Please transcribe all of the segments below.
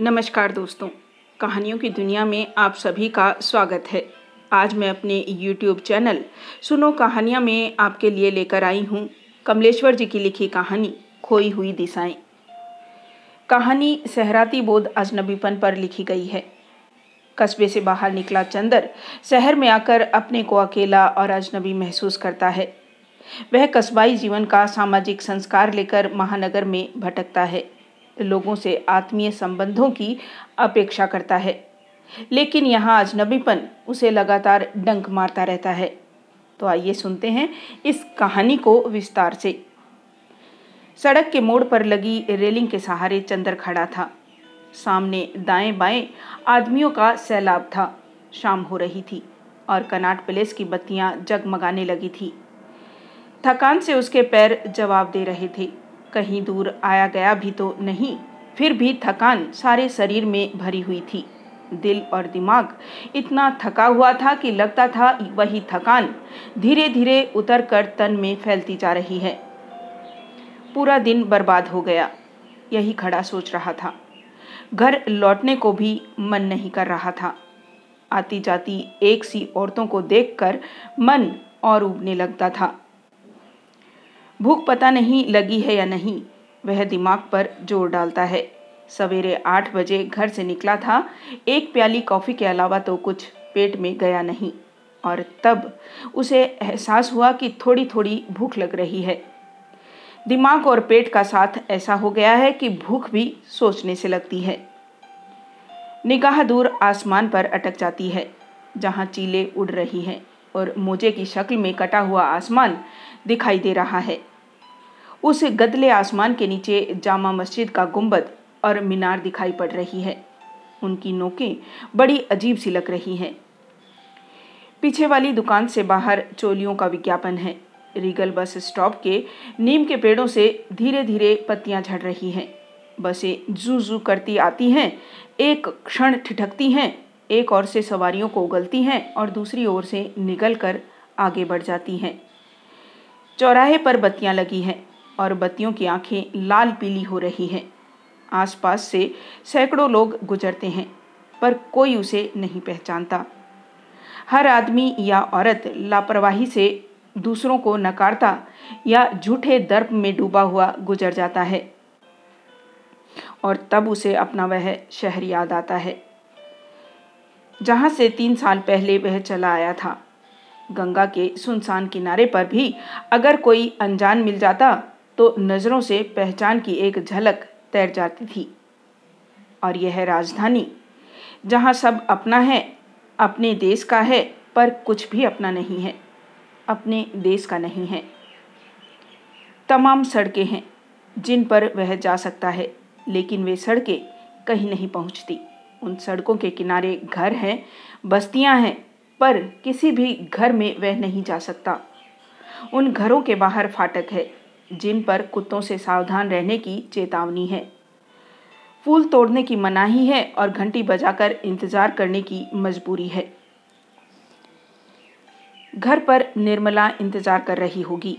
नमस्कार दोस्तों, कहानियों की दुनिया में आप सभी का स्वागत है। आज मैं अपने YouTube चैनल सुनो कहानियाँ में आपके लिए लेकर आई हूँ कमलेश्वर जी की लिखी कहानी खोई हुई दिशाएं। कहानी सहराती बोध अजनबीपन पर लिखी गई है। कस्बे से बाहर निकला चंदर शहर में आकर अपने को अकेला और अजनबी महसूस करता है। वह कस्बाई जीवन का सामाजिक संस्कार लेकर महानगर में भटकता है, लोगों से आत्मीय संबंधों की अपेक्षा करता है, लेकिन यहाँ अजनबीपन उसे लगातार डंक मारता रहता है। तो आइए सुनते हैं इस कहानी को विस्तार से। सड़क के मोड़ पर लगी रेलिंग के सहारे चंदर खड़ा था। सामने दाएं बाएं आदमियों का सैलाब था। शाम हो रही थी और कनाट पैलेस की बत्तियाँ जगमगाने लगी थी। थकान से उसके पैर जवाब दे रहे थे। कहीं दूर आया गया भी तो नहीं, फिर भी थकान सारे शरीर में भरी हुई थी। दिल और दिमाग इतना थका हुआ था कि लगता था वही थकान धीरे धीरे उतर कर तन में फैलती जा रही है। पूरा दिन बर्बाद हो गया, यही खड़ा सोच रहा था। घर लौटने को भी मन नहीं कर रहा था। आती जाती एक सी औरतों को देखकर मन और उबने लगता था। भूख पता नहीं लगी है या नहीं, वह दिमाग पर जोर डालता है। सवेरे 8 बजे घर से निकला था। एक प्याली कॉफ़ी के अलावा तो कुछ पेट में गया नहीं और तब उसे एहसास हुआ कि थोड़ी थोड़ी भूख लग रही है। दिमाग और पेट का साथ ऐसा हो गया है कि भूख भी सोचने से लगती है। निगाह दूर आसमान पर अटक जाती है, जहाँ चीलें उड़ रही हैं और मोजे की शक्ल में कटा हुआ आसमान दिखाई दे रहा है। उस गदले आसमान के नीचे जामा मस्जिद का गुंबद और मीनार दिखाई पड़ रही है। उनकी नोकें बड़ी अजीब सी लग रही हैं। पीछे वाली दुकान से बाहर चोलियों का विज्ञापन है। रीगल बस स्टॉप के नीम के पेड़ों से धीरे धीरे पत्तियां झड़ रही हैं। बसें जू जू करती आती हैं, एक क्षण ठिठकती हैं, एक ओर से सवारियों को उगलती हैं और दूसरी ओर से निकल कर आगे बढ़ जाती हैं। चौराहे पर बत्तियां लगी हैं और बत्तियों की आंखें लाल पीली हो रही हैं। आसपास से सैकड़ों लोग गुजरते हैं पर कोई उसे नहीं पहचानता। हर आदमी या औरत लापरवाही से दूसरों को नकारता या झूठे दर्प में डूबा हुआ गुजर जाता है और तब उसे अपना वह शहर याद आता है जहाँ से 3 साल पहले वह चला आया था। गंगा के सुनसान किनारे पर भी अगर कोई अनजान मिल जाता तो नज़रों से पहचान की एक झलक तैर जाती थी। और यह राजधानी जहाँ सब अपना है, अपने देश का है, पर कुछ भी अपना नहीं है, अपने देश का नहीं है। तमाम सड़कें हैं जिन पर वह जा सकता है, लेकिन वे सड़कें कहीं नहीं पहुँचती। उन सड़कों के किनारे घर हैं, बस्तियां हैं, पर किसी भी घर में वह नहीं जा सकता। उन घरों के बाहर फाटक है जिन पर कुत्तों से सावधान रहने की चेतावनी है, फूल तोड़ने की मनाही है और घंटी बजाकर इंतजार करने की मजबूरी है। घर पर निर्मला इंतजार कर रही होगी।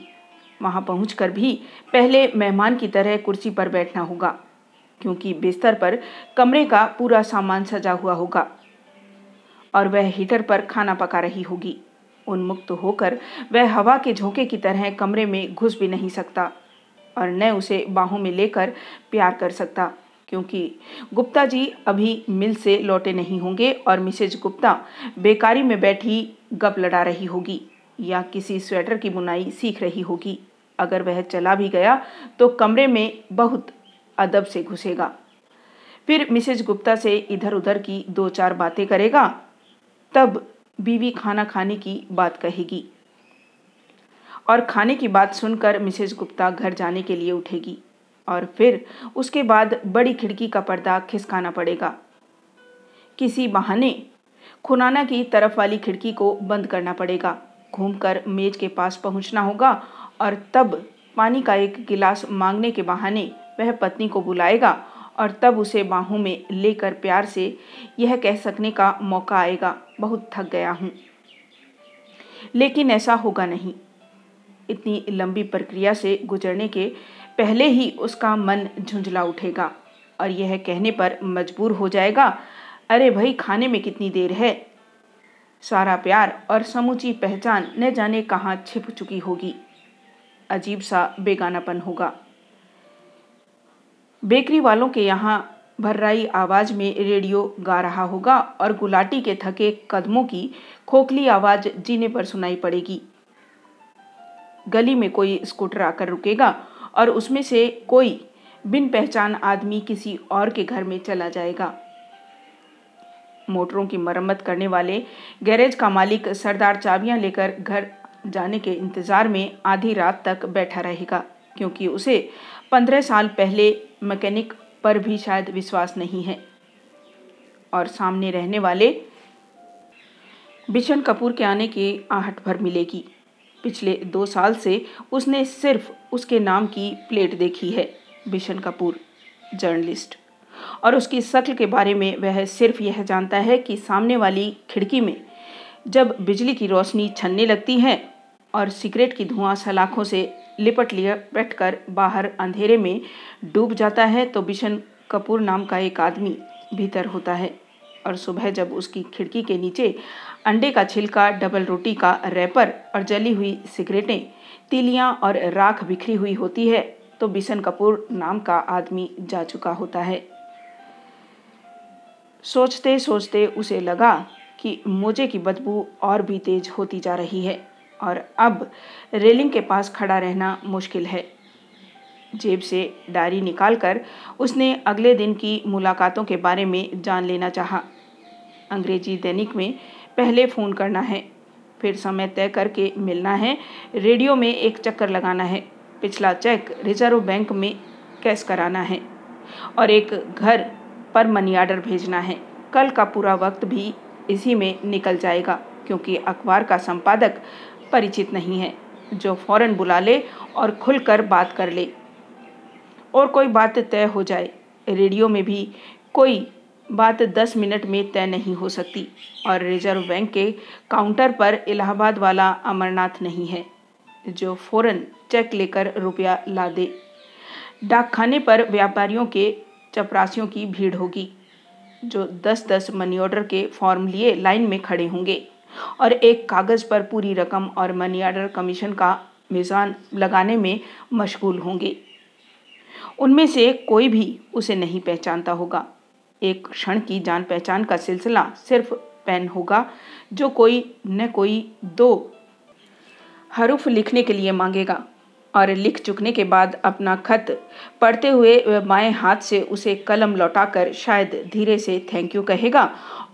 वहां पहुंचकर भी पहले मेहमान की तरह कुर्सी पर बैठना होगा, क्योंकि बिस्तर पर कमरे का पूरा सामान सजा हुआ होगा और वह हीटर पर खाना पका रही होगी। उन्मुक्त होकर वह हवा के झोंके की तरह कमरे में घुस भी नहीं सकता और न उसे बाहों में लेकर प्यार कर सकता, क्योंकि गुप्ता जी अभी मिल से लौटे नहीं होंगे और मिसेज गुप्ता बेकारी में बैठी गप लड़ा रही होगी या किसी स्वेटर की बुनाई सीख रही होगी। अगर वह चला भी गया तो कमरे में बहुत अदब से घुसेगा, फिर मिसेज गुप्ता से इधर उधर की 2-4 बातें करेगा, तब बीवी खाना खाने की बात कहेगी और खाने की बात सुनकर मिसेज गुप्ता घर जाने के लिए उठेगी और फिर उसके बाद बड़ी खिड़की का पर्दा खिसकाना पड़ेगा। किसी बहाने खुनाना की तरफ वाली खिड़की को बंद करना पड़ेगा, घूमकर मेज के पास पहुंचना होगा और तब पानी का एक गिलास मांगने के बहाने वह पत्नी को बुलाएगा और तब उसे बाहों में लेकर प्यार से यह कह सकने का मौका आएगा, बहुत थक गया हूँ। लेकिन ऐसा होगा नहीं। इतनी लंबी प्रक्रिया से गुजरने के पहले ही उसका मन झुंझला उठेगा। और यह कहने पर मजबूर हो जाएगा, अरे भाई खाने में कितनी देर है। सारा प्यार और समूची पहचान न जाने कहाँ छिप चुकी होगी। अजीब सा बेगानापन होगा। बेकरी वालों के यहाँ भर्राई आवाज में रेडियो गा रहा होगा और गुलाटी के थके कदमों की खोखली आवाज जीने पर सुनाई पड़ेगी। गली में कोई स्कूटर आकर रुकेगा और उसमें से कोई बिन पहचान आदमी किसी और के घर में चला जाएगा। मोटरों की मरम्मत करने वाले गैरेज का मालिक सरदार चाबियां लेकर घर जाने के इंतजार में आधी रात तक बैठा रहेगा, क्योंकि उसे 15 साल पहले मैकेनिक पर भी शायद विश्वास नहीं है। और सामने रहने वाले बिशन कपूर के आने की आहट भर मिलेगी। पिछले 2 साल से उसने सिर्फ उसके नाम की प्लेट देखी है, बिशन कपूर जर्नलिस्ट, और उसकी शक्ल के बारे में वह सिर्फ यह जानता है कि सामने वाली खिड़की में जब बिजली की रोशनी छनने लगती है और सिगरेट की धुआं सलाखों से लिपट कर बाहर अंधेरे में डूब जाता है, तो बिशन कपूर नाम का एक आदमी भीतर होता है। और सुबह जब उसकी खिड़की के नीचे अंडे का छिलका, डबल रोटी का रैपर और जली हुई सिगरेटें, तीलियां और राख बिखरी हुई होती है, तो बिशन कपूर नाम का आदमी जा चुका होता है। सोचते सोचते उसे लगा कि मोजे की बदबू और भी तेज होती जा रही है और अब रेलिंग के पास खड़ा रहना मुश्किल है। जेब से डायरी निकालकर उसने अगले दिन की मुलाकातों के बारे में जान लेना चाहा। अंग्रेजी दैनिक में पहले फ़ोन करना है, फिर समय तय करके मिलना है, रेडियो में एक चक्कर लगाना है, पिछला चेक रिजर्व बैंक में कैश कराना है और एक घर पर मनी ऑर्डर भेजना है। कल का पूरा वक्त भी इसी में निकल जाएगा, क्योंकि अखबार का संपादक परिचित नहीं है जो फौरन बुला ले और खुलकर बात कर ले और कोई बात तय हो जाए। रेडियो में भी कोई बात 10 मिनट में तय नहीं हो सकती और रिजर्व बैंक के काउंटर पर इलाहाबाद वाला अमरनाथ नहीं है जो फौरन चेक लेकर रुपया ला दे। डाकखाने पर व्यापारियों के चपरासियों की भीड़ होगी जो 10-10 मनी ऑर्डर के फॉर्म लिए लाइन में खड़े होंगे और एक कागज़ पर पूरी रकम और मनी ऑर्डर कमीशन का मिज़ान लगाने में मशगूल होंगे। उनमें से कोई भी उसे नहीं पहचानता होगा। एक क्षण की जान पहचान का सिलसिला सिर्फ पेन होगा जो कोई न कोई 2 हरुफ लिखने के लिए मांगेगा और लिख चुकने के बाद अपना खत पढ़ते हुए वह बाएं हाथ से उसे कलम लौटाकर शायद धीरे से थैंक यू कहेगा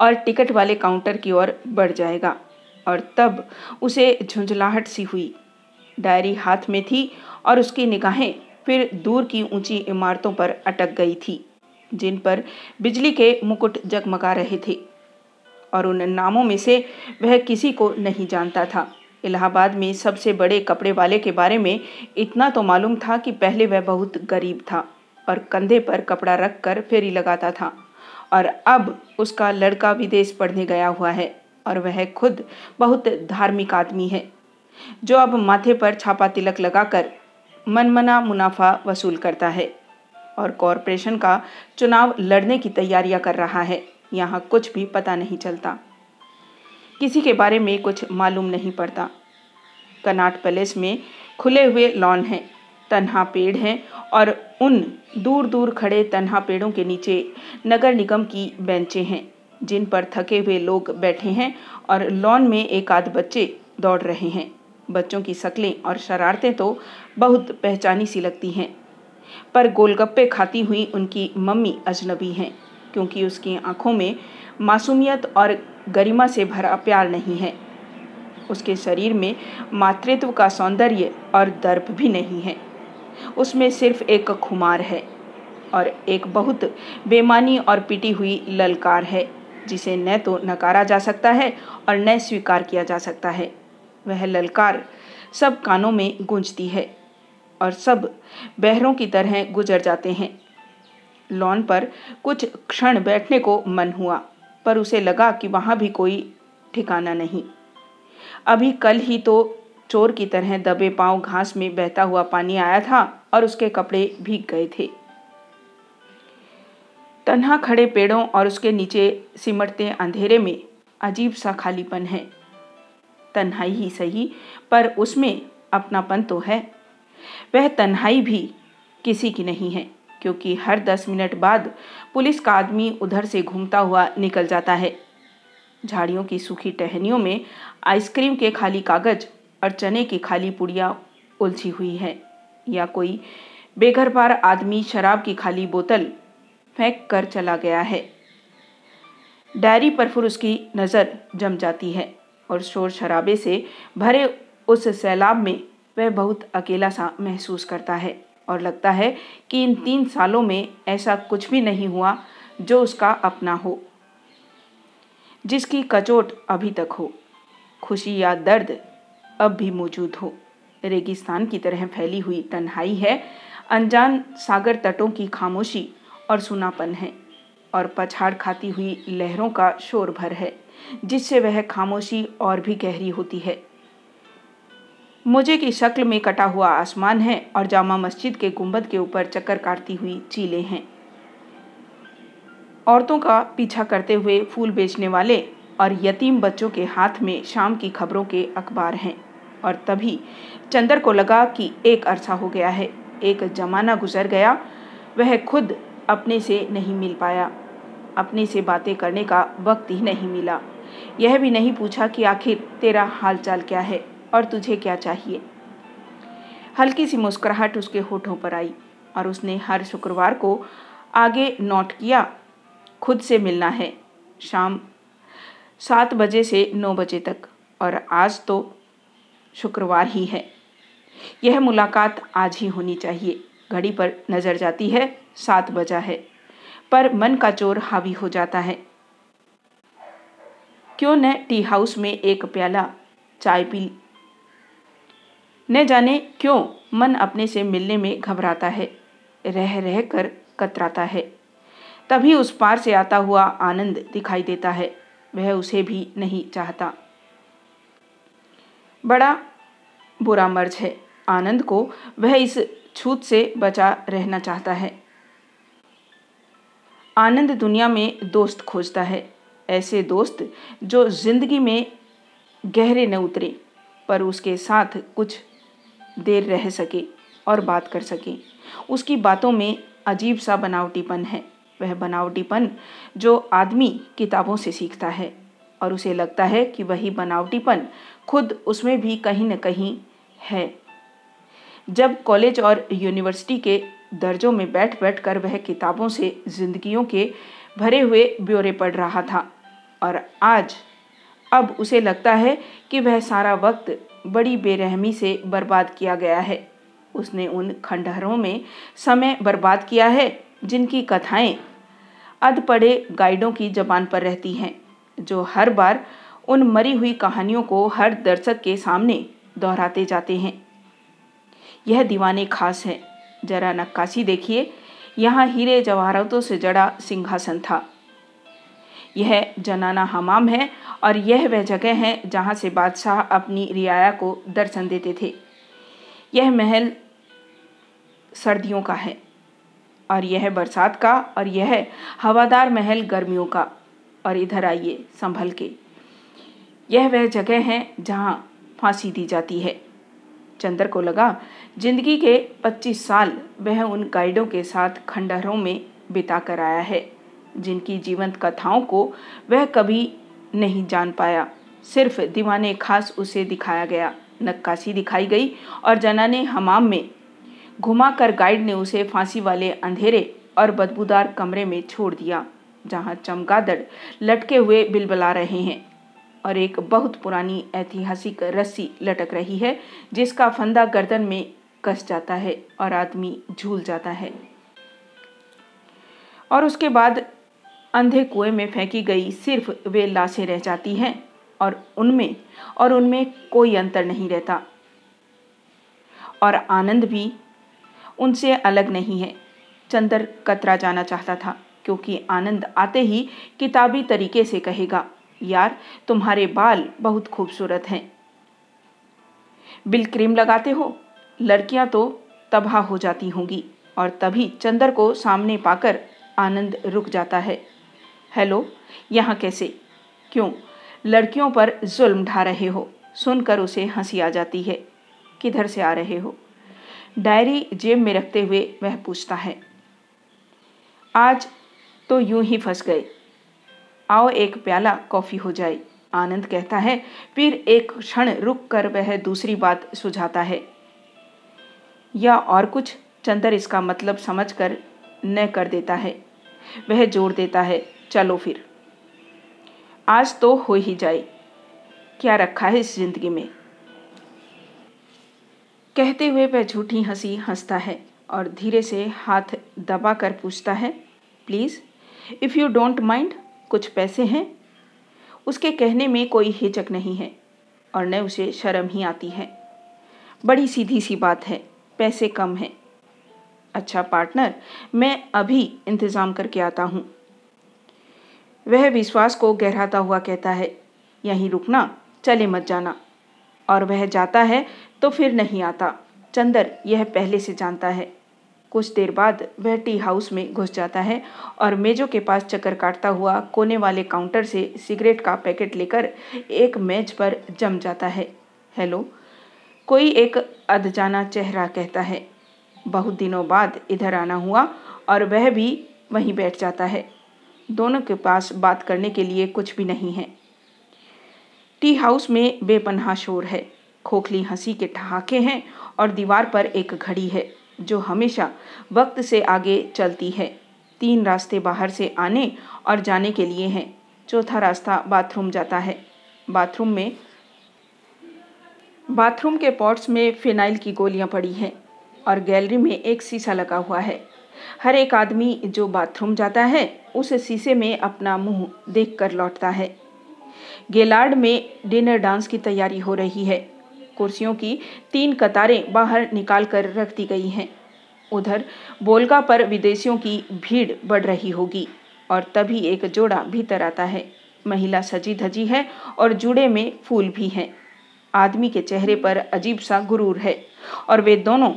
और टिकट वाले काउंटर की ओर बढ़ जाएगा। और तब उसे झुंझलाहट सी हुई। डायरी हाथ में थी और उसकी निगाहें फिर दूर की ऊंची इमारतों पर अटक गई थी जिन पर बिजली के मुकुट जगमगा रहे थे और उन नामों में से वह किसी को नहीं जानता था। इलाहाबाद में सबसे बड़े कपड़े वाले के बारे में इतना तो मालूम था कि पहले वह बहुत गरीब था और कंधे पर कपड़ा रख कर फेरी लगाता था और अब उसका लड़का विदेश पढ़ने गया हुआ है और वह खुद बहुत धार्मिक आदमी है जो अब माथे पर छापा तिलक लगाकर मनमना मुनाफा वसूल करता है और कॉरपोरेशन का चुनाव लड़ने की तैयारियां कर रहा है। यहाँ कुछ भी पता नहीं चलता, किसी के बारे में कुछ मालूम नहीं पड़ता। कनाट पैलेस में खुले हुए लॉन हैं, तन्हा पेड़ हैं और उन दूर दूर खड़े तन्हा पेड़ों के नीचे नगर निगम की बेंचें हैं जिन पर थके हुए लोग बैठे हैं और लॉन में एक आध बच्चे दौड़ रहे हैं। बच्चों की शक्लें और शरारतें तो बहुत पहचानी सी लगती हैं, पर गोलगप्पे खाती हुई उनकी मम्मी अजनबी हैं क्योंकि उसकी आंखों में मासूमियत और गरिमा से भरा प्यार नहीं है। उसके शरीर में मातृत्व का सौंदर्य और दर्प भी नहीं है, उसमें सिर्फ एक खुमार है और एक बहुत बेमानी और पिटी हुई ललकार है जिसे न तो नकारा जा सकता है और न स्वीकार किया जा सकता है। वह ललकार सब कानों में गूंजती है और सब बहरों की तरह गुजर जाते हैं। लॉन पर कुछ क्षण बैठने को मन हुआ पर उसे लगा कि वहाँ भी कोई ठिकाना नहीं। अभी कल ही तो चोर की तरह दबे पांव घास में बहता हुआ पानी आया था और उसके कपड़े भीग गए थे। तन्हा खड़े पेड़ों और उसके नीचे सिमटते अंधेरे में अजीब सा खालीपन है। तन्हाई ही सही पर उसमें अपनापन तो है। वह तन्हाई भी किसी की नहीं है, क्योंकि हर 10 मिनट बाद पुलिस का आदमी उधर से घूमता हुआ निकल जाता है। झाड़ियों की सूखी टहनियों में आइसक्रीम के खाली कागज और चने की खाली पुड़िया उलझी हुई है, या कोई बेघरपार आदमी शराब की खाली बोतल फेंक कर चला गया है। डायरी पर फिर उसकी नज़र जम जाती है और शोर शराबे से भरे उस सैलाब में वह बहुत अकेला सा महसूस करता है और लगता है कि इन 3 सालों में ऐसा कुछ भी नहीं हुआ जो उसका अपना हो, जिसकी कचोट अभी तक हो। खुशी या दर्द अब भी मौजूद हो। रेगिस्तान की तरह फैली हुई तन्हाई है, अनजान सागर तटों की खामोशी और सुनापन है, और पछाड़ खाती हुई लहरों का शोर भर है, जिससे वह खामोशी और भी गहरी होती है। मोजे की शक्ल में कटा हुआ आसमान है और जामा मस्जिद के गुंबद के ऊपर चक्कर काटती हुई चीलें हैं। औरतों का पीछा करते हुए फूल बेचने वाले और यतीम बच्चों के हाथ में शाम की खबरों के अखबार हैं। और तभी चंदर को लगा कि एक अरसा हो गया है, एक जमाना गुजर गया। वह खुद अपने से नहीं मिल पाया, अपने से बातें करने का वक्त ही नहीं मिला। यह भी नहीं पूछा कि आखिर तेरा हालचाल क्या है और तुझे क्या चाहिए। हल्की सी मुस्कुराहट उसके होठों पर आई और उसने हर शुक्रवार को आगे नोट किया, खुद से मिलना है, शाम 7 बजे से 9 बजे तक, और आज तो शुक्रवार ही है। यह मुलाकात आज ही होनी चाहिए। घड़ी पर नज़र जाती है, 7 बजा है, पर मन का चोर हावी हो जाता है। क्यों न टी हाउस में एक प्याला चाय पी। न जाने क्यों मन अपने से मिलने में घबराता है, रह रह कर कतराता है। तभी उस पार से आता हुआ आनंद दिखाई देता है। वह उसे भी नहीं चाहता। बड़ा बुरा मर्ज है। आनंद को वह इस छूत से बचा रहना चाहता है। आनंद दुनिया में दोस्त खोजता है, ऐसे दोस्त जो जिंदगी में गहरे न उतरे पर उसके साथ कुछ देर रह सके और बात कर सके। उसकी बातों में अजीब सा बनावटीपन है, वह बनावटीपन जो आदमी किताबों से सीखता है, और उसे लगता है कि वही बनावटीपन खुद उसमें भी कहीं न कहीं है। जब कॉलेज और यूनिवर्सिटी के दर्जों में बैठ कर वह किताबों से जिंदगियों के भरे हुए ब्यौरे पढ़ रहा था, और आज अब उसे लगता है कि वह सारा वक्त बड़ी बेरहमी से बर्बाद किया गया है। उसने उन खंडहरों में समय बर्बाद किया है जिनकी कथाएं अधपढ़े गाइडों की जबान पर रहती हैं, जो हर बार उन मरी हुई कहानियों को हर दर्शक के सामने दोहराते जाते हैं। यह दीवाने खास है। जरा नक्काशी देखिए, यहाँ हीरे जवाहरातों से जड़ा सिंहासन था। यह जनाना हमाम है और यह वह जगह है जहाँ से बादशाह अपनी रियाया को दर्शन देते थे। यह महल सर्दियों का है और यह बरसात का, और यह हवादार महल गर्मियों का। और इधर आइए संभल के, यह वह जगह है जहाँ फांसी दी जाती है। चंदर को लगा जिंदगी के 25 साल वह उन गाइडों के साथ खंडहरों में बिता कर आया है, जिनकी जीवंत कथाओं को वह कभी नहीं जान पाया। सिर्फ दीवाने खास उसे दिखाया गया, नक्काशी दिखाई गई, और जनाने हमाम में घुमाकर गाइड ने उसे फांसी वाले अंधेरे और बदबूदार कमरे में छोड़ दिया, जहां चमगादड़ लटके हुए बिलबला रहे हैं और एक बहुत पुरानी ऐतिहासिक रस्सी लटक रही है, जिसका फंदा गर्दन में कस जाता है और आदमी झूल जाता है। और उसके बाद अंधे कुएं में फेंकी गई सिर्फ वे लाशें रह जाती हैं, और उनमें कोई अंतर नहीं रहता। और आनंद भी उनसे अलग नहीं है। चंदर कतरा जाना चाहता था, क्योंकि आनंद आते ही किताबी तरीके से कहेगा, यार तुम्हारे बाल बहुत खूबसूरत हैं, बिल क्रीम लगाते हो, लड़कियां तो तबाह हो जाती होंगी। और तभी चंदर को सामने पाकर आनंद रुक जाता है। हेलो, यहाँ कैसे, क्यों लड़कियों पर जुल्म ढा रहे हो? सुनकर उसे हंसी आ जाती है। किधर से आ रहे हो? डायरी जेब में रखते हुए वह पूछता है। आज तो यूं ही फंस गए, आओ एक प्याला कॉफ़ी हो जाए, आनंद कहता है। फिर एक क्षण रुक कर वह दूसरी बात सुझाता है, या और कुछ। चंदर इसका मतलब समझ कर न कर देता है। वह जोड़ देता है, चलो फिर आज तो हो ही जाए, क्या रखा है इस जिंदगी में। कहते हुए वह झूठी हंसी हंसता है और धीरे से हाथ दबा कर पूछता है, please if you don't mind, कुछ पैसे हैं? उसके कहने में कोई हिचक नहीं है और न उसे शर्म ही आती है। बड़ी सीधी सी बात है, पैसे कम हैं। अच्छा पार्टनर, मैं अभी इंतज़ाम करके आता हूँ। वह विश्वास को गहराता हुआ कहता है, यहीं रुकना, चले मत जाना। और वह जाता है तो फिर नहीं आता। चंदर यह पहले से जानता है। कुछ देर बाद वह टी हाउस में घुस जाता है और मेज़ों के पास चक्कर काटता हुआ कोने वाले काउंटर से सिगरेट का पैकेट लेकर एक मेज पर जम जाता है। हेलो, कोई एक अधजाना चेहरा कहता है। बहुत दिनों बाद इधर आना हुआ और वह भी वहीं बैठ जाता है। दोनों के पास बात करने के लिए कुछ भी नहीं है। टी हाउस में बेपनाह शोर है, खोखली हंसी के ठहाके हैं और दीवार पर एक घड़ी है जो हमेशा वक्त से आगे चलती है। 3 रास्ते बाहर से आने और जाने के लिए हैं। चौथा रास्ता बाथरूम जाता है। बाथरूम के पॉट्स में फिनाइल की गोलियां पड़ी हैं और गैलरी में एक शीशा लगा हुआ है। हर एक आदमी जो बाथरूम जाता है उस शीशे में अपना मुंह देखकर लौटता है। गेलार्ड में डिनर डांस की तैयारी हो रही है। कुर्सियों की 3 कतारें बाहर निकाल कर रख दी गई हैं। उधर बोलगा पर विदेशियों की भीड़ बढ़ रही होगी और तभी एक जोड़ा भीतर आता है। महिला सजी धजी है और जूड़े में फूल भी हैं। आदमी के चेहरे पर अजीब सा गुरूर है और वे दोनों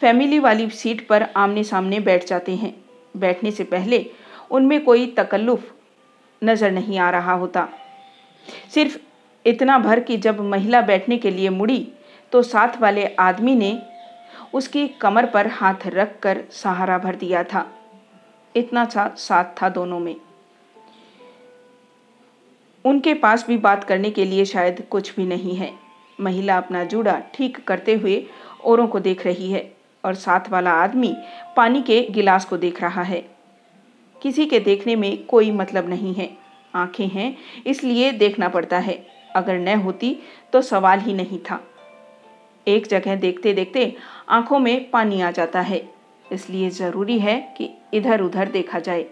फैमिली वाली सीट पर आमने सामने बैठ जाते हैं। बैठने से पहले उनमें कोई तकल्लुफ नज़र नहीं आ रहा होता, सिर्फ इतना भर कि जब महिला बैठने के लिए मुड़ी तो साथ वाले आदमी ने उसकी कमर पर हाथ रख कर सहारा भर दिया था। इतना सा साथ था दोनों में। उनके पास भी बात करने के लिए शायद कुछ भी नहीं है। महिला अपना जूड़ा ठीक करते हुए औरों को देख रही है और साथ वाला आदमी पानी के गिलास को देख रहा है। किसी के देखने में कोई मतलब नहीं है। आंखें हैं इसलिए देखना पड़ता है, अगर न होती तो सवाल ही नहीं था। एक जगह देखते देखते आंखों में पानी आ जाता है, इसलिए ज़रूरी है कि इधर उधर देखा जाए।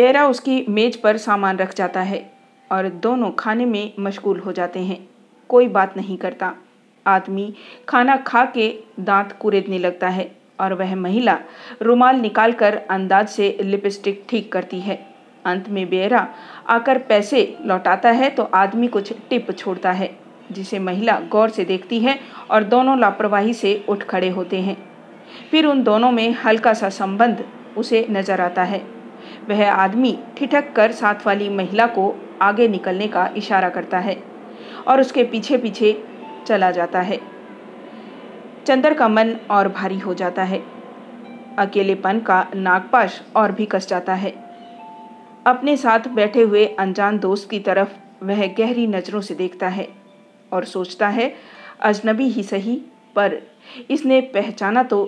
बेरा उसकी मेज पर सामान रख जाता है और दोनों खाने में मशगूल हो जाते हैं। कोई बात नहीं करता। आदमी खाना खा के दांत कुरेदने लगता है और वह महिला रुमाल निकालकर अंदाज से लिपस्टिक ठीक करती है। अंत में बेरा आकर पैसे लौटाता है तो आदमी कुछ टिप छोड़ता है जिसे महिला गौर से देखती है और दोनों लापरवाही से उठ खड़े होते हैं। फिर उन दोनों में हल्का सा संबंध उसे नजर आता है। वह आदमी ठिठक कर साथ वाली महिला को आगे निकलने का इशारा करता है और उसके पीछे पीछे चला जाता है। चंदर का मन और भारी हो जाता है। अकेलेपन का नागपाश और भी कस जाता है। अपने साथ बैठे हुए अनजान दोस्त की तरफ वह गहरी नज़रों से देखता है और सोचता है, अजनबी ही सही पर इसने पहचाना तो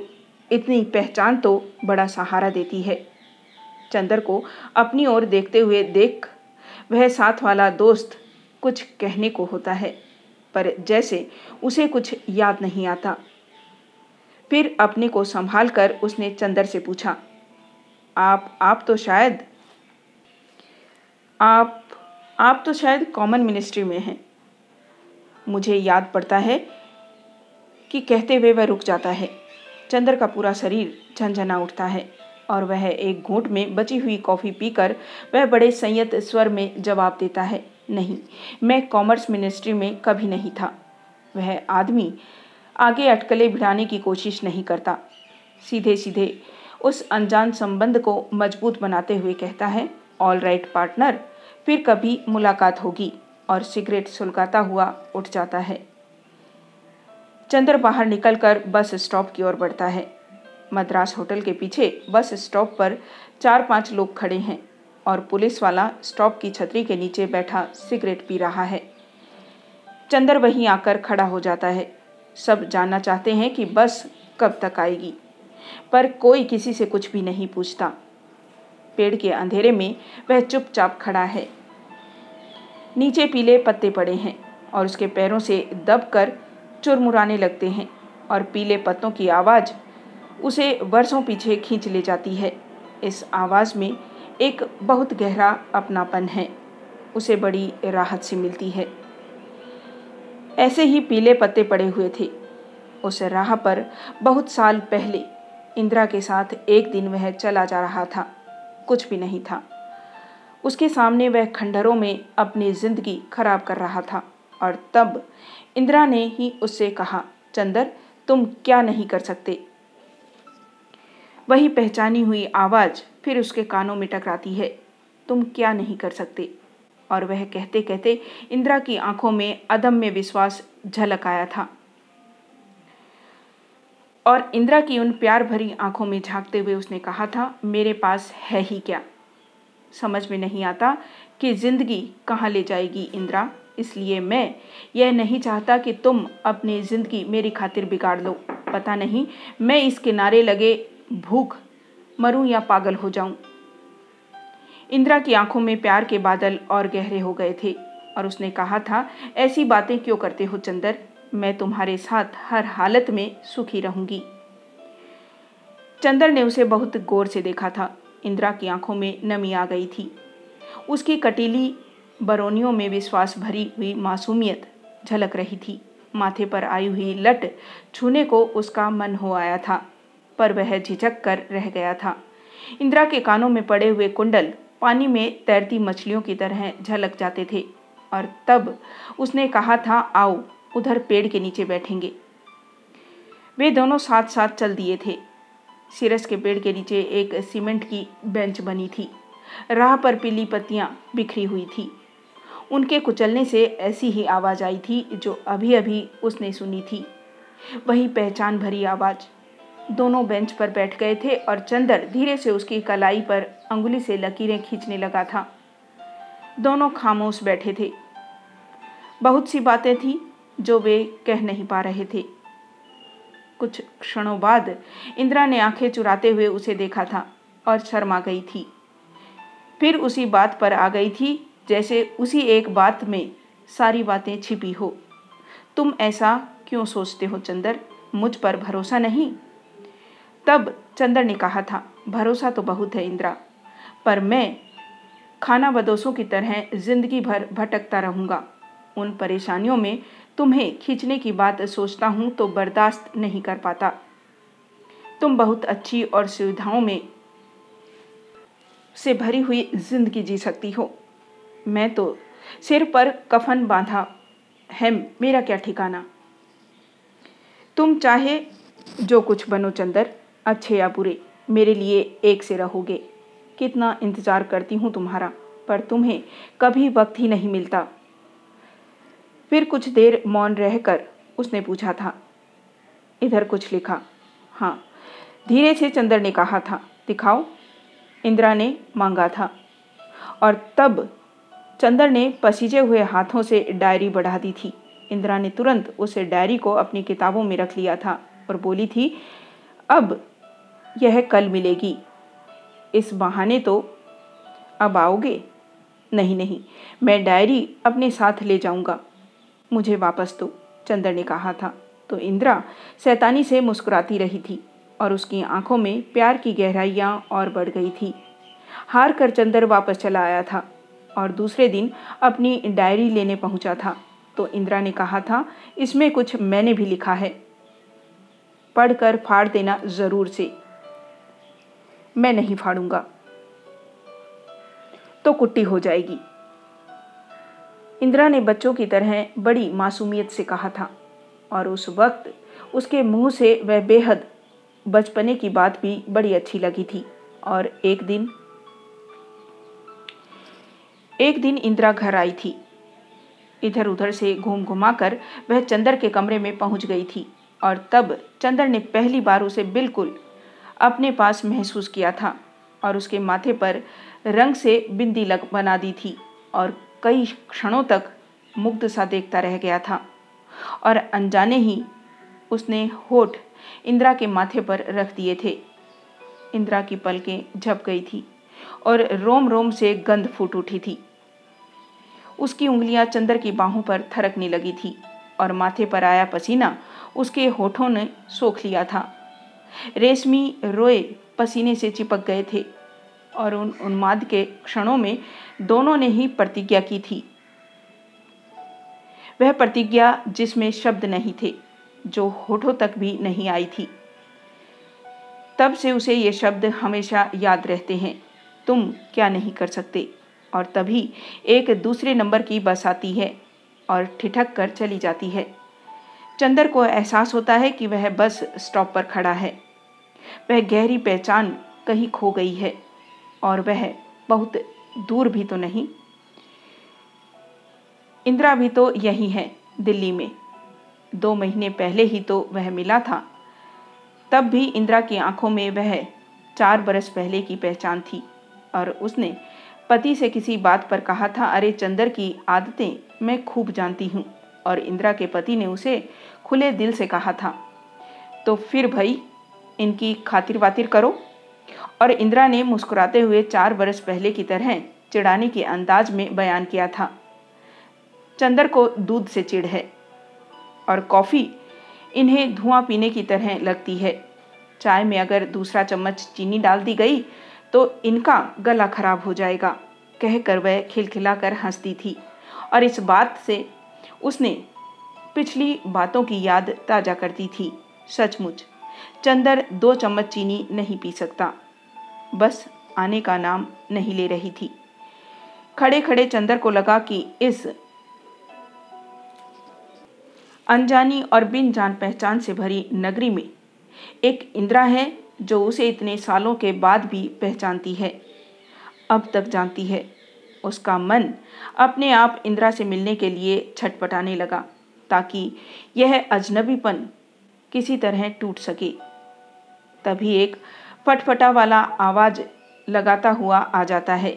इतनी पहचान तो बड़ा सहारा देती है। चंदर को अपनी ओर देखते हुए देख वह साथ वाला दोस्त कुछ कहने को होता है पर जैसे उसे कुछ याद नहीं आता। फिर अपने को संभाल कर उसने चंदर से पूछा, आप तो शायद कॉमन मिनिस्ट्री में हैं। मुझे याद पड़ता है कि कहते हुए वह रुक जाता है। चंदर का पूरा शरीर झनझना उठता है और वह एक घूंट में बची हुई कॉफ़ी पीकर वह बड़े संयत स्वर में जवाब देता है, नहीं, मैं कॉमर्स मिनिस्ट्री में कभी नहीं था। वह आदमी आगे अटकलें भिड़ाने की कोशिश नहीं करता। सीधे सीधे उस अनजान संबंध को मजबूत बनाते हुए कहता है, ऑल राइट पार्टनर, फिर कभी मुलाकात होगी, और सिगरेट सुलगाता हुआ उठ जाता है। चंद्र बाहर निकलकर बस स्टॉप की ओर बढ़ता है। मद्रास होटल के पीछे बस स्टॉप पर 4-5 लोग खड़े हैं और पुलिस वाला स्टॉप की छतरी के नीचे बैठा सिगरेट पी रहा है। चंदर वहीं आकर खड़ा हो जाता है। सब जानना चाहते हैं कि बस कब तक आएगी, पर कोई किसी से कुछ भी नहीं पूछता। पेड़ के अंधेरे में वह चुपचाप खड़ा है। नीचे पीले पत्ते पड़े हैं और उसके पैरों से दबकर चुरमुराने लगते हैं, और पीले पत्तों की आवाज़ उसे बरसों पीछे खींच ले जाती है। इस आवाज़ में एक बहुत गहरा अपनापन है, उसे बड़ी राहत सी मिलती है। ऐसे ही पीले पत्ते पड़े हुए थे। उस राह पर बहुत साल पहले इंदिरा के साथ एक दिन वह चला जा रहा था। कुछ भी नहीं था उसके सामने। वह खंडहरों में अपनी ज़िंदगी खराब कर रहा था, और तब इंदिरा ने ही उससे कहा, चंदर, तुम क्या नहीं कर सकते। वही पहचानी हुई आवाज़ फिर उसके कानों में टकराती है, तुम क्या नहीं कर सकते। और वह कहते कहते इंदिरा की आंखों में अदम्य विश्वास झलक आया था, और इंदिरा की उन प्यार भरी आंखों में झांकते हुए उसने कहा था, मेरे पास है ही क्या। समझ में नहीं आता कि ज़िंदगी कहाँ ले जाएगी इंदिरा, इसलिए मैं यह नहीं चाहता कि तुम अपनी ज़िंदगी मेरी खातिर बिगाड़ लो। पता नहीं मैं इस किनारे लगे भूख मरूं या पागल हो जाऊं। इंदिरा की आंखों में प्यार के बादल और गहरे हो गए थे, और उसने कहा था, ऐसी बातें क्यों करते हो चंदर, मैं तुम्हारे साथ हर हालत में सुखी रहूंगी। चंदर ने उसे बहुत गौर से देखा था। इंदिरा की आंखों में नमी आ गई थी। उसकी कटीली बरौनियों में विश्वास भरी हुई मासूमियत झलक रही थी। माथे पर आई हुई लट छूने को उसका मन हो आया था, पर वह झिझक कर रह गया था। इंदिरा के कानों में पड़े हुए कुंडल पानी में तैरती मछलियों की तरह झलक जाते थे, और तब उसने कहा था, आओ उधर पेड़ के नीचे बैठेंगे। वे दोनों साथ साथ चल दिए थे। सिरस के पेड़ के नीचे एक सीमेंट की बेंच बनी थी। राह पर पीली पत्तियां बिखरी हुई थी। उनके कुचलने से ऐसी ही आवाज़ आई थी जो अभी अभी उसने सुनी थी, वही पहचान भरी आवाज़। दोनों बेंच पर बैठ गए थे, और चंदर धीरे से उसकी कलाई पर अंगुली से लकीरें खींचने लगा था। दोनों खामोश बैठे थे। बहुत सी बातें थीं जो वे कह नहीं पा रहे थे। कुछ क्षणों बाद इंदिरा ने आंखें चुराते हुए उसे देखा था, और शर्मा गई थी। फिर उसी बात पर आ गई थी, जैसे उसी एक बात में सारी बातें छिपी हो। तुम ऐसा क्यों सोचते हो चंदर, मुझ पर भरोसा नहीं। तब चंदर ने कहा था, भरोसा तो बहुत है इंदिरा, पर मैं खाना बदोशों की तरह जिंदगी भर भटकता रहूँगा। उन परेशानियों में तुम्हें खींचने की बात सोचता हूँ तो बर्दाश्त नहीं कर पाता। तुम बहुत अच्छी और सुविधाओं में से भरी हुई जिंदगी जी सकती हो, मैं तो सिर पर कफन बांधा है, मेरा क्या ठिकाना। तुम चाहे जो कुछ बनो चंदर, अच्छे या बुरे, मेरे लिए एक से रहोगे। कितना इंतज़ार करती हूँ तुम्हारा, पर तुम्हें कभी वक्त ही नहीं मिलता। फिर कुछ देर मौन रहकर उसने पूछा था, इधर कुछ लिखा। हाँ, धीरे से चंदर ने कहा था, दिखाओ, इंदिरा ने मांगा था। और तब चंदर ने पसीजे हुए हाथों से डायरी बढ़ा दी थी। इंदिरा ने तुरंत उस डायरी को अपनी किताबों में रख लिया था, और बोली थी, अब यह कल मिलेगी, इस बहाने तो अब आओगे। नहीं, मैं डायरी अपने साथ ले जाऊंगा, मुझे वापस दो, चंदर ने कहा था। तो इंदिरा शैतानी से मुस्कुराती रही थी, और उसकी आंखों में प्यार की गहराइयाँ और बढ़ गई थी। हार कर चंदर वापस चला आया था, और दूसरे दिन अपनी डायरी लेने पहुंचा था। तो इंदिरा ने कहा था, इसमें कुछ मैंने भी लिखा है, पढ़कर फाड़ देना ज़रूर से। मैं नहीं फाड़ूंगा तो कुट्टी हो जाएगी, इंदिरा ने बच्चों की तरह बड़ी मासूमियत से कहा था, और उस वक्त उसके मुंह से वह बेहद बचपने की बात भी बड़ी अच्छी लगी थी। और एक दिन इंदिरा घर आई थी। इधर उधर से घूम घुमा कर वह चंदर के कमरे में पहुंच गई थी और तब चंदर ने पहली बार उसे बिल्कुल अपने पास महसूस किया था और उसके माथे पर रंग से बिंदी लग बना दी थी और कई क्षणों तक मुग्ध सा देखता रह गया था। और अनजाने ही उसने होठ इंदिरा के माथे पर रख दिए थे। इंदिरा की पलकें झप गई थी और रोम रोम से गंध फूट उठी थी। उसकी उंगलियां चंदर की बाहों पर थरकने लगी थी और माथे पर आया पसीना उसके होठों ने सोख लिया था। रेशमी रोए पसीने से चिपक गए थे और उन उन्माद के क्षणों में दोनों ने ही प्रतिज्ञा की थी। वह प्रतिज्ञा जिसमें शब्द नहीं थे, जो होठों तक भी नहीं आई थी। तब से उसे ये शब्द हमेशा याद रहते हैं, तुम क्या नहीं कर सकते। और तभी एक दूसरे नंबर की बस आती है और ठिठक कर चली जाती है। चंदर को एहसास होता है कि वह बस स्टॉप पर खड़ा है। वह गहरी पहचान कहीं खो गई है और वह बहुत दूर भी तो नहीं। इंदिरा भी तो यही है, दिल्ली में 2 महीने पहले ही तो वह मिला था। तब भी इंदिरा की आंखों में वह 4 बरस पहले की पहचान थी और उसने पति से किसी बात पर कहा था, अरे चंदर की आदतें मैं खूब जानती हूँ। और इंदिरा के पति ने उसे खुले दिल से कहा था, तो फिर भाई इनकी खातिर वातिर करो। और इंदिरा ने मुस्कुराते हुए 4 बरस पहले की तरह चिढ़ाने के अंदाज में बयान किया था, चंदर को दूध से चिढ़ है और कॉफ़ी इन्हें धुआं पीने की तरह लगती है। चाय में अगर दूसरा चम्मच चीनी डाल दी गई तो इनका गला खराब हो जाएगा, कहकर वह खिलखिलाकर हंसती थी। और इस बात से उसने पिछली बातों की याद ताज़ा करती थी। सचमुच चंदर 2 चम्मच चीनी नहीं पी सकता, बस आने का नाम नहीं ले रही थी। खड़े खड़े चंदर को लगा कि इस अनजानी और बिन जान पहचान से भरी नगरी में एक इंदिरा है जो उसे इतने सालों के बाद भी पहचानती है, अब तक जानती है। उसका मन अपने आप इंदिरा से मिलने के लिए छटपटाने लगा ताकि यह अजनबीपन किसी तरह टूट सके। तभी एक फटफटा वाला आवाज़ लगाता हुआ आ जाता है,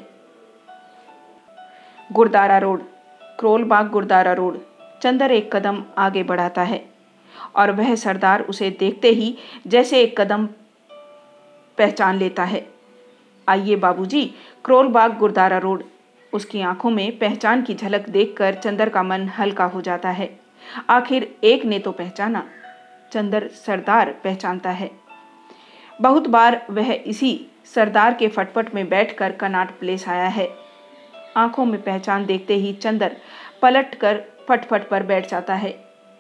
गुरदारा रोड, क्रोलबाग गुरदारा रोड। चंदर एक कदम आगे बढ़ाता है और वह सरदार उसे देखते ही जैसे एक कदम पहचान लेता है। आइए बाबूजी, क्रोलबाग गुरदारा रोड। उसकी आंखों में पहचान की झलक देखकर चंदर का मन हल्का हो जाता है। आखिर एक ने तो पहचाना, चंदर सरदार पहचानता है। बहुत बार वह इसी सरदार के फटफट में बैठकर कनाट पैलेस आया है। आंखों में पहचान देखते ही चंदर पलट कर फटफट पर बैठ जाता है।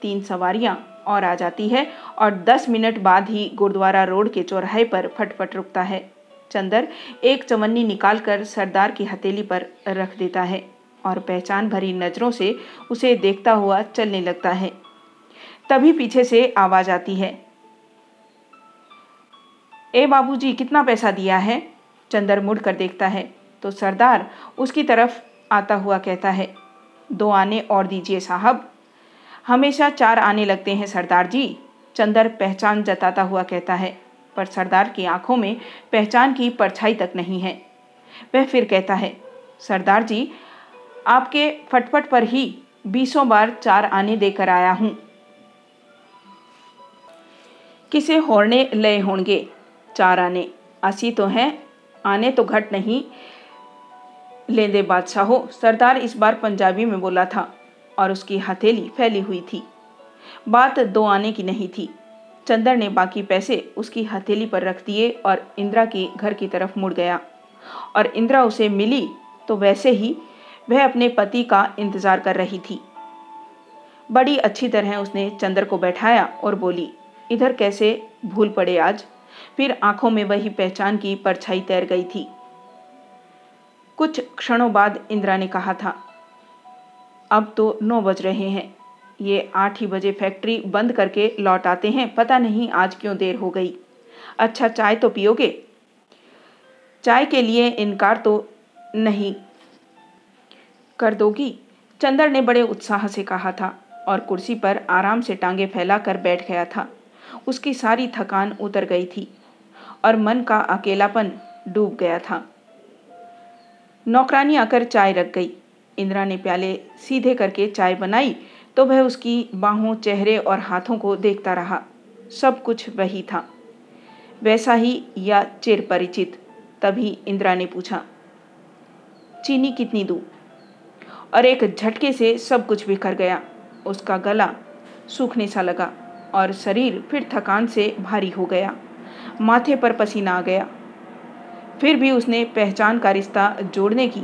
3 सवारियां और आ जाती है और 10 मिनट बाद ही गुरुद्वारा रोड के चौराहे पर फटफट रुकता है। चंदर एक चवन्नी निकाल कर सरदार की हथेली पर रख देता है और पहचान भरी नज़रों से उसे देखता हुआ चलने लगता है। तभी पीछे से आवाज़ आती है, ए बाबूजी, कितना पैसा दिया है। चंदर मुड़ कर देखता है तो सरदार उसकी तरफ आता हुआ कहता है, 2 आने और दीजिए साहब। हमेशा 4 आने लगते हैं सरदार जी, चंदर पहचान जताता हुआ कहता है। पर सरदार की आंखों में पहचान की परछाई तक नहीं है। वह फिर कहता है, सरदार जी आपके फटफट पर ही 20 बार 4 आने देकर आया हूँ, किसे होरने लय होंगे। 4 आने असी तो हैं, आने तो घट नहीं लेंदे बादशाह हो। सरदार इस बार पंजाबी में बोला था और उसकी हथेली फैली हुई थी। बात 2 आने की नहीं थी। चंदर ने बाकी पैसे उसकी हथेली पर रख दिए और इंदिरा की घर की तरफ मुड़ गया। और इंदिरा उसे मिली तो वैसे ही वह अपने पति का इंतज़ार कर रही थी। बड़ी अच्छी तरह उसने चंदर को बैठाया और बोली, इधर कैसे भूल पड़े आज। फिर आंखों में वही पहचान की परछाई तैर गई थी। कुछ क्षणों बाद इंदिरा ने कहा था, अब तो 9 बज रहे हैं, ये 8 ही बजे फैक्ट्री बंद करके लौट आते हैं, पता नहीं आज क्यों देर हो गई। अच्छा चाय तो पियोगे? चाय के लिए इनकार तो नहीं कर दोगी? चंदर ने बड़े उत्साह से कहा था और कुर्सी पर आराम से टांगे फैलाकर बैठ गया था। उसकी सारी थकान उतर गई थी और मन का अकेलापन डूब गया था। नौकरानी आकर चाय रख गई। इंदिरा ने प्याले सीधे करके चाय बनाई तो वह उसकी बाहों, चेहरे और हाथों को देखता रहा। सब कुछ वही था, वैसा ही या चिर परिचित। तभी इंदिरा ने पूछा, चीनी कितनी दूं? और एक झटके से सब कुछ बिखर गया। उसका गला सूखने सा लगा और शरीर फिर थकान से भारी हो गया। माथे पर पसीना आ गया। फिर भी उसने पहचान का रिश्ता जोड़ने की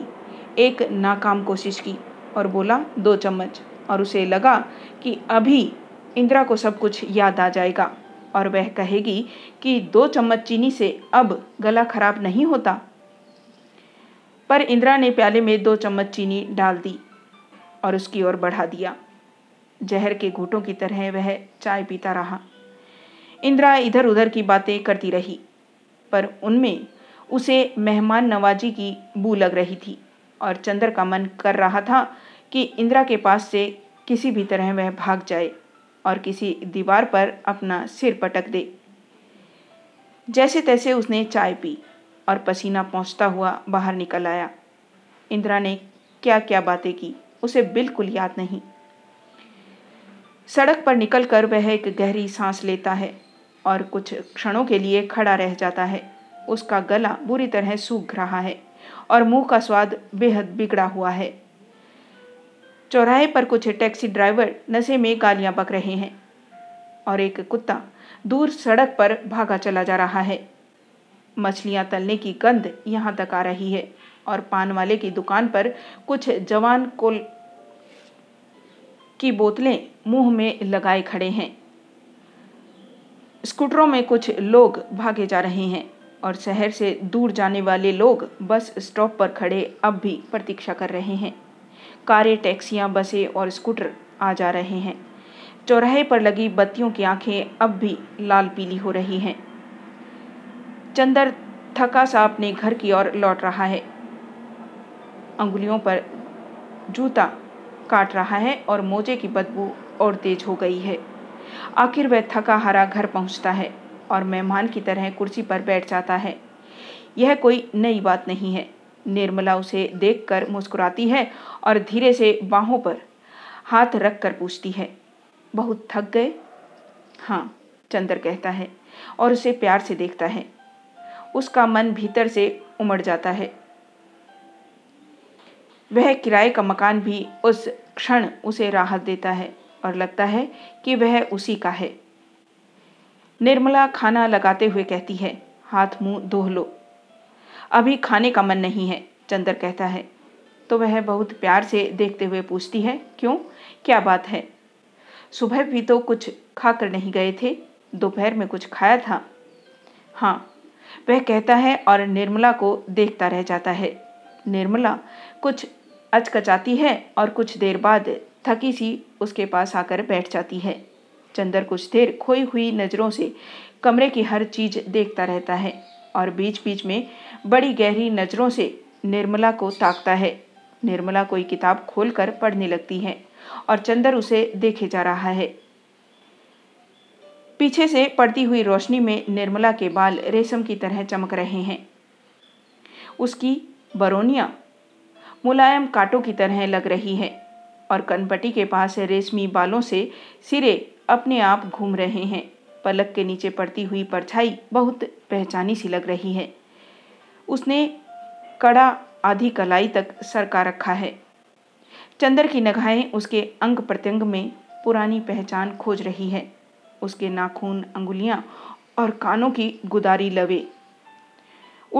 एक नाकाम कोशिश की और बोला, 2 चम्मच। और उसे लगा कि अभी इंदिरा को सब कुछ याद आ जाएगा और वह कहेगी कि 2 चम्मच चीनी से अब गला खराब नहीं होता। पर इंदिरा ने प्याले में 2 चम्मच चीनी डाल दी और उसकी ओर बढ़ा दिया। जहर के घूंटों की तरह वह चाय पीता रहा। इंदिरा इधर उधर की बातें करती रही, पर उनमें उसे मेहमान नवाजी की बू लग रही थी और चंदर का मन कर रहा था कि इंदिरा के पास से किसी भी तरह वह भाग जाए और किसी दीवार पर अपना सिर पटक दे। जैसे तैसे उसने चाय पी और पसीना पहुँचता हुआ बाहर निकल आया। इंदिरा ने क्या क्या बातें की उसे बिल्कुल याद नहीं। सड़क पर निकलकर वह एक गहरी सांस लेता है और कुछ क्षणों के लिए खड़ा रह जाता है। उसका गला बुरी तरह सूख रहा है और मुंह का स्वाद बेहद बिगड़ा हुआ है। चौराहे पर कुछ टैक्सी ड्राइवर नशे में गालियां बक रहे हैं और एक कुत्ता दूर सड़क पर भागा चला जा रहा है। मछलियां तलने की गंध यहाँ तक आ रही है और पान वाले की दुकान पर कुछ जवान कोल की बोतलें मुंह में लगाए खड़े हैं। स्कूटरों में कुछ लोग भागे जा रहे हैं और शहर से दूर जाने वाले लोग बस स्टॉप पर खड़े अब भी प्रतीक्षा कर रहे हैं। कारें, टैक्सियां, बसें और स्कूटर आ जा रहे हैं। चौराहे पर लगी बत्तियों की आंखें अब भी लाल पीली हो रही हैं। चंदर थका सा अपने घर की ओर लौट रहा है। अंगुलियों पर जूता काट रहा है और मोजे की बदबू और तेज हो गई है। आखिर वह थका हारा घर पहुंचता है और मेहमान की तरह कुर्सी पर बैठ जाता है। यह कोई नई बात नहीं है। निर्मला उसे देखकर मुस्कुराती है और धीरे से बाहों पर हाथ रखकर पूछती है, बहुत थक गए? हाँ, चंदर कहता है और उसे प्यार से देखता है। उसका मन भीतर से उमड़ जाता है। वह किराए का मकान भी उस क्षण उसे राहत देता है और लगता है कि वह उसी का है। निर्मला खाना लगाते हुए कहती है, हाथ मुंह धो लो, अभी खाने का मन नहीं है। चंदर कहता है तो वह बहुत प्यार से देखते हुए पूछती है, क्यों, क्या बात है? सुबह भी तो कुछ खा कर नहीं गए थे, दोपहर में कुछ खाया था? हाँ, वह कहता है और निर्मला को देखता रह जाता है। निर्मला कुछ अचकचाती है और कुछ देर बाद थकी सी उसके पास आकर बैठ जाती है। चंदर कुछ देर खोई हुई नज़रों से कमरे की हर चीज़ देखता रहता है और बीच बीच में बड़ी गहरी नज़रों से निर्मला को ताकता है। निर्मला कोई किताब खोलकर पढ़ने लगती है और चंदर उसे देखे जा रहा है। पीछे से पड़ती हुई रोशनी में निर्मला के बाल रेशम की तरह चमक रहे हैं। उसकी बरोनिया मुलायम कांटों की तरह लग रही है और कनपटी के पास रेशमी बालों से सिरे अपने आप घूम रहे हैं। पलक के नीचे पड़ती हुई परछाई बहुत पहचानी सी लग रही है। उसने कड़ा आधी कलाई तक सर का रखा है। चंदर की नगाहें उसके अंग प्रत्यंग में पुरानी पहचान खोज रही है। उसके नाखून, अंगुलियां और कानों की गुदारी लवे।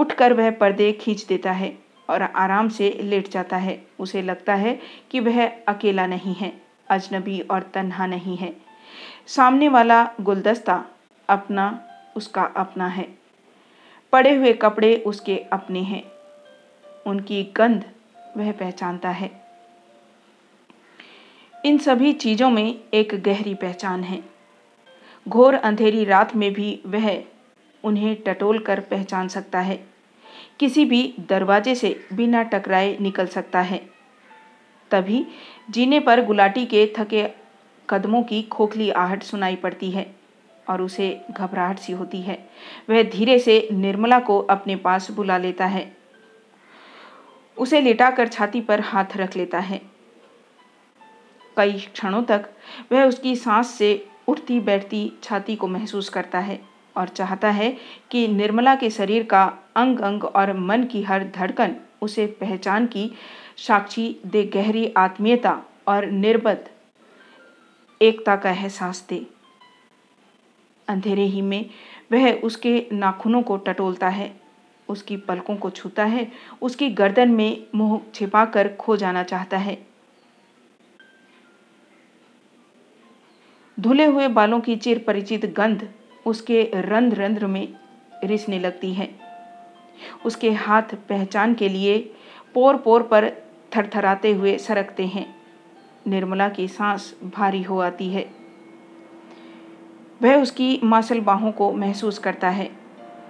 उठकर वह पर्दे खींच देता है और आराम से लेट जाता है। उसे लगता है कि वह अकेला नहीं है, अजनबी और तन्हा नहीं है। सामने वाला गुलदस्ता अपना, उसका अपना है। पड़े हुए कपड़े उसके अपने हैं। उनकी गंध वह पहचानता है। इन सभी चीज़ों में एक गहरी पहचान है। घोर अंधेरी रात में भी वह उन्हें टटोल कर पहचान सकता है, किसी भी दरवाजे से बिना टकराए निकल सकता है। तभी जीने पर गुलाटी के थके कदमों की खोखली आहट सुनाई पड़ती है और उसे घबराहट सी होती है। वह धीरे से निर्मला को अपने पास बुला लेता है, उसे लिटाकर छाती पर हाथ रख लेता है। कई क्षणों तक वह उसकी सांस से उठती बैठती छाती को महसूस करता है और चाहता है कि निर्मला के शरीर का अंग अंग और मन की हर धड़कन उसे पहचान की साक्षी दे, गहरी आत्मीयता और निर्बध एकता का एहसास दे। अंधेरे ही में वह उसके नाखूनों को टटोलता है, उसकी पलकों को छूता है, उसकी गर्दन में मुंह छिपाकर खो जाना चाहता है। धुले हुए बालों की चिर परिचित गंध उसके रंध्र रंध्र में रिसने लगती है। उसके हाथ पहचान के लिए पोर पोर पर थरथराते हुए सरकते हैं। निर्मला की सांस भारी हो आती है। वह उसकी मांसल बाहों को महसूस करता है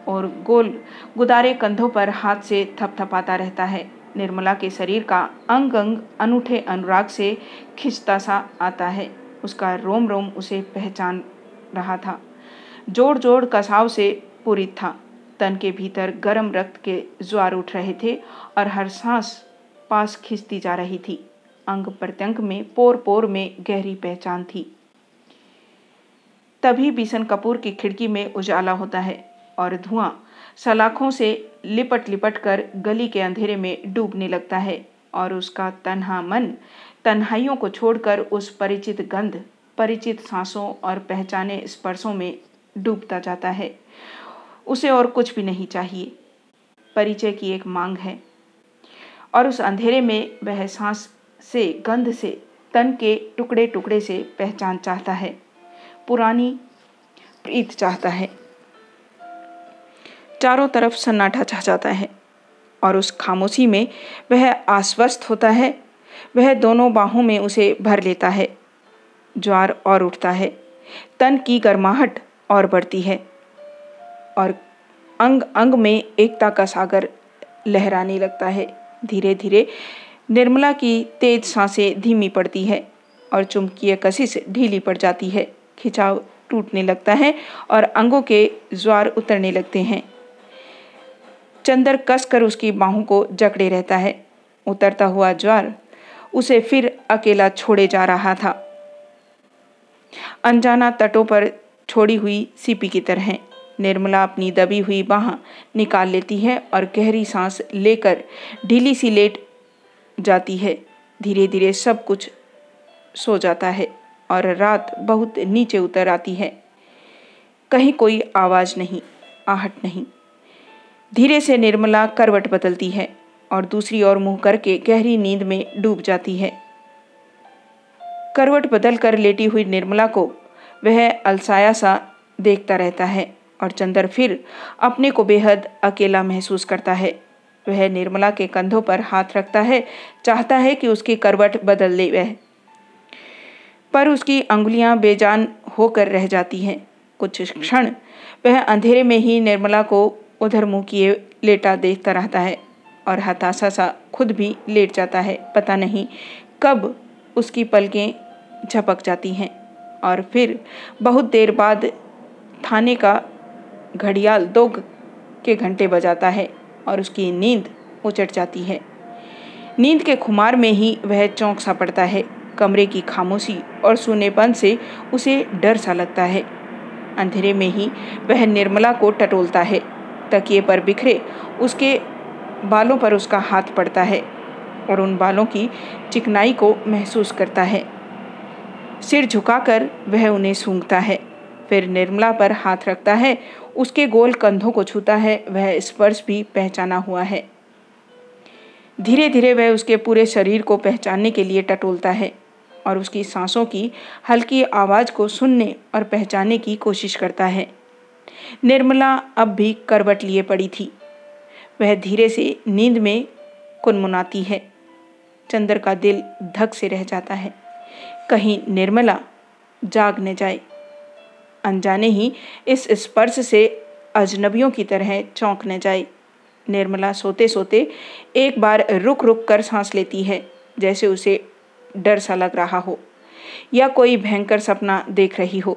और गोल गुदारे कंधों पर हाथ से थपथपाता रहता है। निर्मला के शरीर का अंग अंग अनूठे अनुराग से खिंचता सा आता है। उसका रोम रोम उसे पहचान रहा था, जोड़ जोड़ कसाव से पूरी था। तन के भीतर गर्म रक्त के ज्वार उठ रहे थे और हर सांस पास खिंचती जा रही थी। अंग प्रत्यंग में पोर पोर में गहरी पहचान थी। तभी बिशन कपूर की खिड़की में उजाला होता है और धुआं सलाखों से लिपट लिपट कर गली के अंधेरे में डूबने लगता है और उसका तन्हा मन तन्हाइयों को छोड़कर उस परिचित गंध, परिचित सांसों और पहचाने स्पर्शों में डूबता जाता है। उसे और कुछ भी नहीं चाहिए, परिचय की एक मांग है। और उस अंधेरे में वह सांस से, गंध से, तन के टुकड़े टुकड़े से पहचान चाहता है, पुरानी प्रीत चाहता है। चारों तरफ सन्नाटा छा जाता है और उस खामोशी में वह आश्वस्त होता है। वह दोनों बाहों में उसे भर लेता है। ज्वार और उठता है, तन की गर्माहट और बढ़ती है और अंग अंग में एकता का सागर लहराने लगता है। धीरे धीरे निर्मला की तेज सांसें धीमी पड़ती है और चुंबकीय कशिश ढीली पड़ जाती है। खिंचाव टूटने लगता है और अंगों के ज्वार उतरने लगते हैं। चंदर कसकर उसकी बाहों को जकड़े रहता है। उतरता हुआ ज्वार उसे फिर अकेला छोड़े जा रहा था, अनजाना तटों पर छोड़ी हुई सीपी की तरह। निर्मला अपनी दबी हुई बाह निकाल लेती है और गहरी सांस लेकर ढीली सी लेट जाती है। धीरे धीरे सब कुछ सो जाता है और रात बहुत नीचे उतर आती है। कहीं कोई आवाज़ नहीं, आहट नहीं। धीरे से निर्मला करवट बदलती है और दूसरी ओर मुंह करके गहरी नींद में डूब जाती है। करवट बदल कर लेटी हुई निर्मला को वह अलसाया सा देखता रहता है और चंदर फिर अपने को बेहद अकेला महसूस करता है। वह निर्मला के कंधों पर हाथ रखता है, चाहता है कि उसकी करवट बदल ले वह, पर उसकी अंगुलियां बेजान होकर रह जाती हैं। कुछ क्षण वह अंधेरे में ही निर्मला को उधर मुँह किए लेटा देखता रहता है और हताशा सा खुद भी लेट जाता है। पता नहीं कब उसकी पलकें झपक जाती हैं और फिर बहुत देर बाद थाने का घड़ियाल 2 के घंटे बजाता है और उसकी नींद उचट जाती है। नींद के खुमार में ही वह चौंक सा पड़ता है। कमरे की खामोशी और सूनेपन से उसे डर सा लगता है। अंधेरे में ही वह निर्मला को टटोलता है। तकिए पर बिखरे उसके बालों पर उसका हाथ पड़ता है और उन बालों की चिकनाई को महसूस करता है। सिर झुकाकर वह उन्हें सूंघता है, फिर निर्मला पर हाथ रखता है, उसके गोल कंधों को छूता है। वह स्पर्श भी पहचाना हुआ है। धीरे धीरे वह उसके पूरे शरीर को पहचानने के लिए टटोलता है और उसकी सांसों की हल्की आवाज़ को सुनने और पहचानने की कोशिश करता है। निर्मला अब भी करवट लिए पड़ी थी। वह धीरे से नींद में कुनमुनाती है। चंदर का दिल धक से रह जाता है, कहीं निर्मला जाग न जाए। अनजाने ही इस स्पर्श से अजनबियों की तरह चौंकने जाए। निर्मला सोते सोते एक बार रुक रुक कर सांस लेती है, जैसे उसे डर सा लग रहा हो या कोई भयंकर सपना देख रही हो।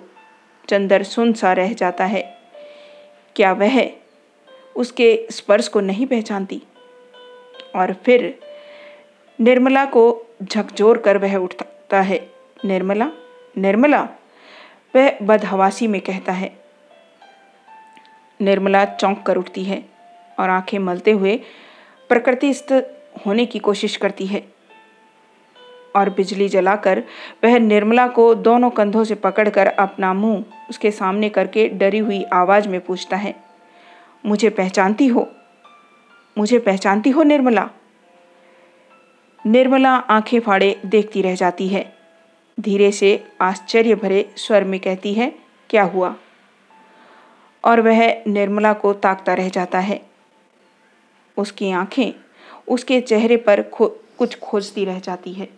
चंदर सुन सा रह जाता है। क्या वह उसके स्पर्श को नहीं पहचानती? और फिर निर्मला को झकझोर कर वह उठता है। निर्मला, निर्मला, वह बदहवासी में कहता है। निर्मला चौंक कर उठती है और आंखें मलते हुए प्रकृतिस्थ होने की कोशिश करती है, और बिजली जलाकर वह निर्मला को दोनों कंधों से पकड़कर अपना मुंह उसके सामने करके डरी हुई आवाज में पूछता है, मुझे पहचानती हो? मुझे पहचानती हो निर्मला? निर्मला आंखें फाड़े देखती रह जाती है। धीरे से आश्चर्य भरे स्वर में कहती है, क्या हुआ? और वह निर्मला को ताकता रह जाता है। उसकी आंखें उसके चेहरे पर कुछ खोजती रह जाती है।